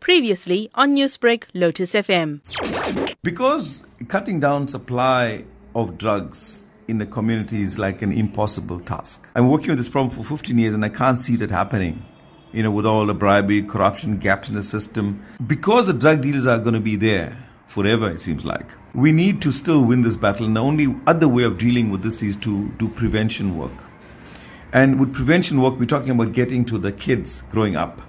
Previously on Newsbreak, Lotus FM. Because cutting down supply of drugs in the community is like an impossible task. I'm working on this problem for 15 years and I can't see that happening, you know, with all the bribery, corruption, gaps in the system. Because the drug dealers are going to be there forever, it seems like. We need to still win this battle, and the only other way of dealing with this is to do prevention work. And with prevention work, we're talking about getting to the kids growing up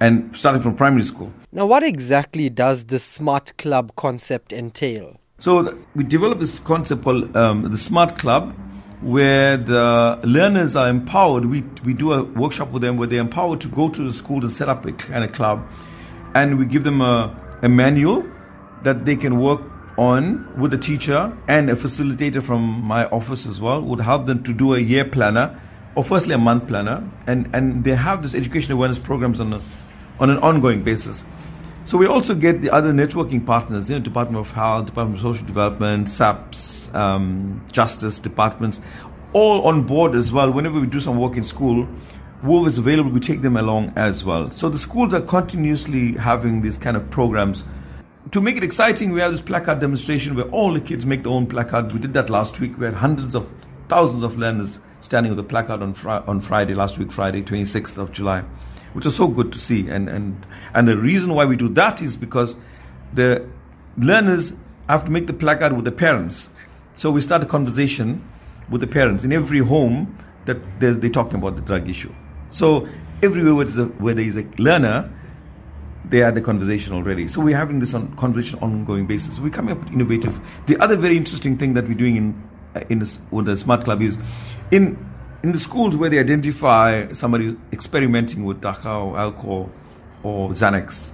and starting from primary school. Now, what exactly does the SMART club concept entail? So we developed this concept called the SMART club, where the learners are empowered. We do a workshop with them where they're empowered to go to the school to set up a kind of club. And we give them a manual that they can work on with a teacher, and a facilitator from my office as well would help them to do a year planner, or firstly a month planner, and they have this education awareness programs on an ongoing basis. So we also get the other networking partners, you know, Department of Health, Department of Social Development, SAPS, Justice Departments, all on board as well. Whenever we do some work in school, whoever is available, we take them along as well. So the schools are continuously having these kind of programs. To make it exciting, we have this placard demonstration where all the kids make their own placard. We did that last week. We had thousands of learners standing with a placard on Friday, last week, Friday, 26th of July. Which was so good to see, and the reason why we do that is because the learners have to make the placard with the parents. So we start a conversation with the parents in every home that they're talking about the drug issue. So everywhere where there is a learner, they had the conversation already. So we're having this conversation on an ongoing basis. So we're coming up with innovative. The other very interesting thing that we're doing with the SMART club is in the schools where they identify somebody experimenting with Dachau, alcohol or Xanax,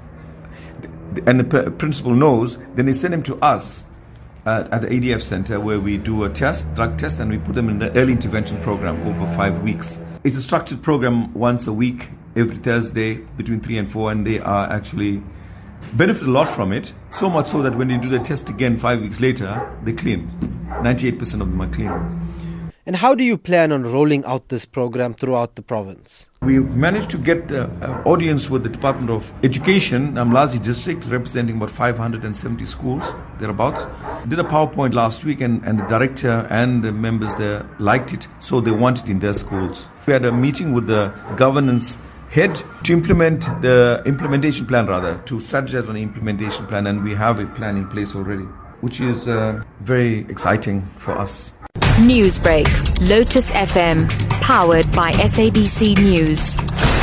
and the principal knows, then they send them to us at the ADF center, where we do a drug test, and we put them in the early intervention program over 5 weeks. It's a structured program once a week, every Thursday between 3 and 4, and they are actually benefit a lot from it, so much so that when they do the test again 5 weeks later, they're clean. 98% of them are clean. And how do you plan on rolling out this program throughout the province? We managed to get an audience with the Department of Education, Amlazi district, representing about 570 schools, thereabouts. Did a PowerPoint last week, and the director and the members there liked it, so they want it in their schools. We had a meeting with the governance head to implement the implementation plan, rather, to strategize on the implementation plan, and we have a plan in place already, which is very exciting for us. Newsbreak, Lotus FM, powered by SABC News.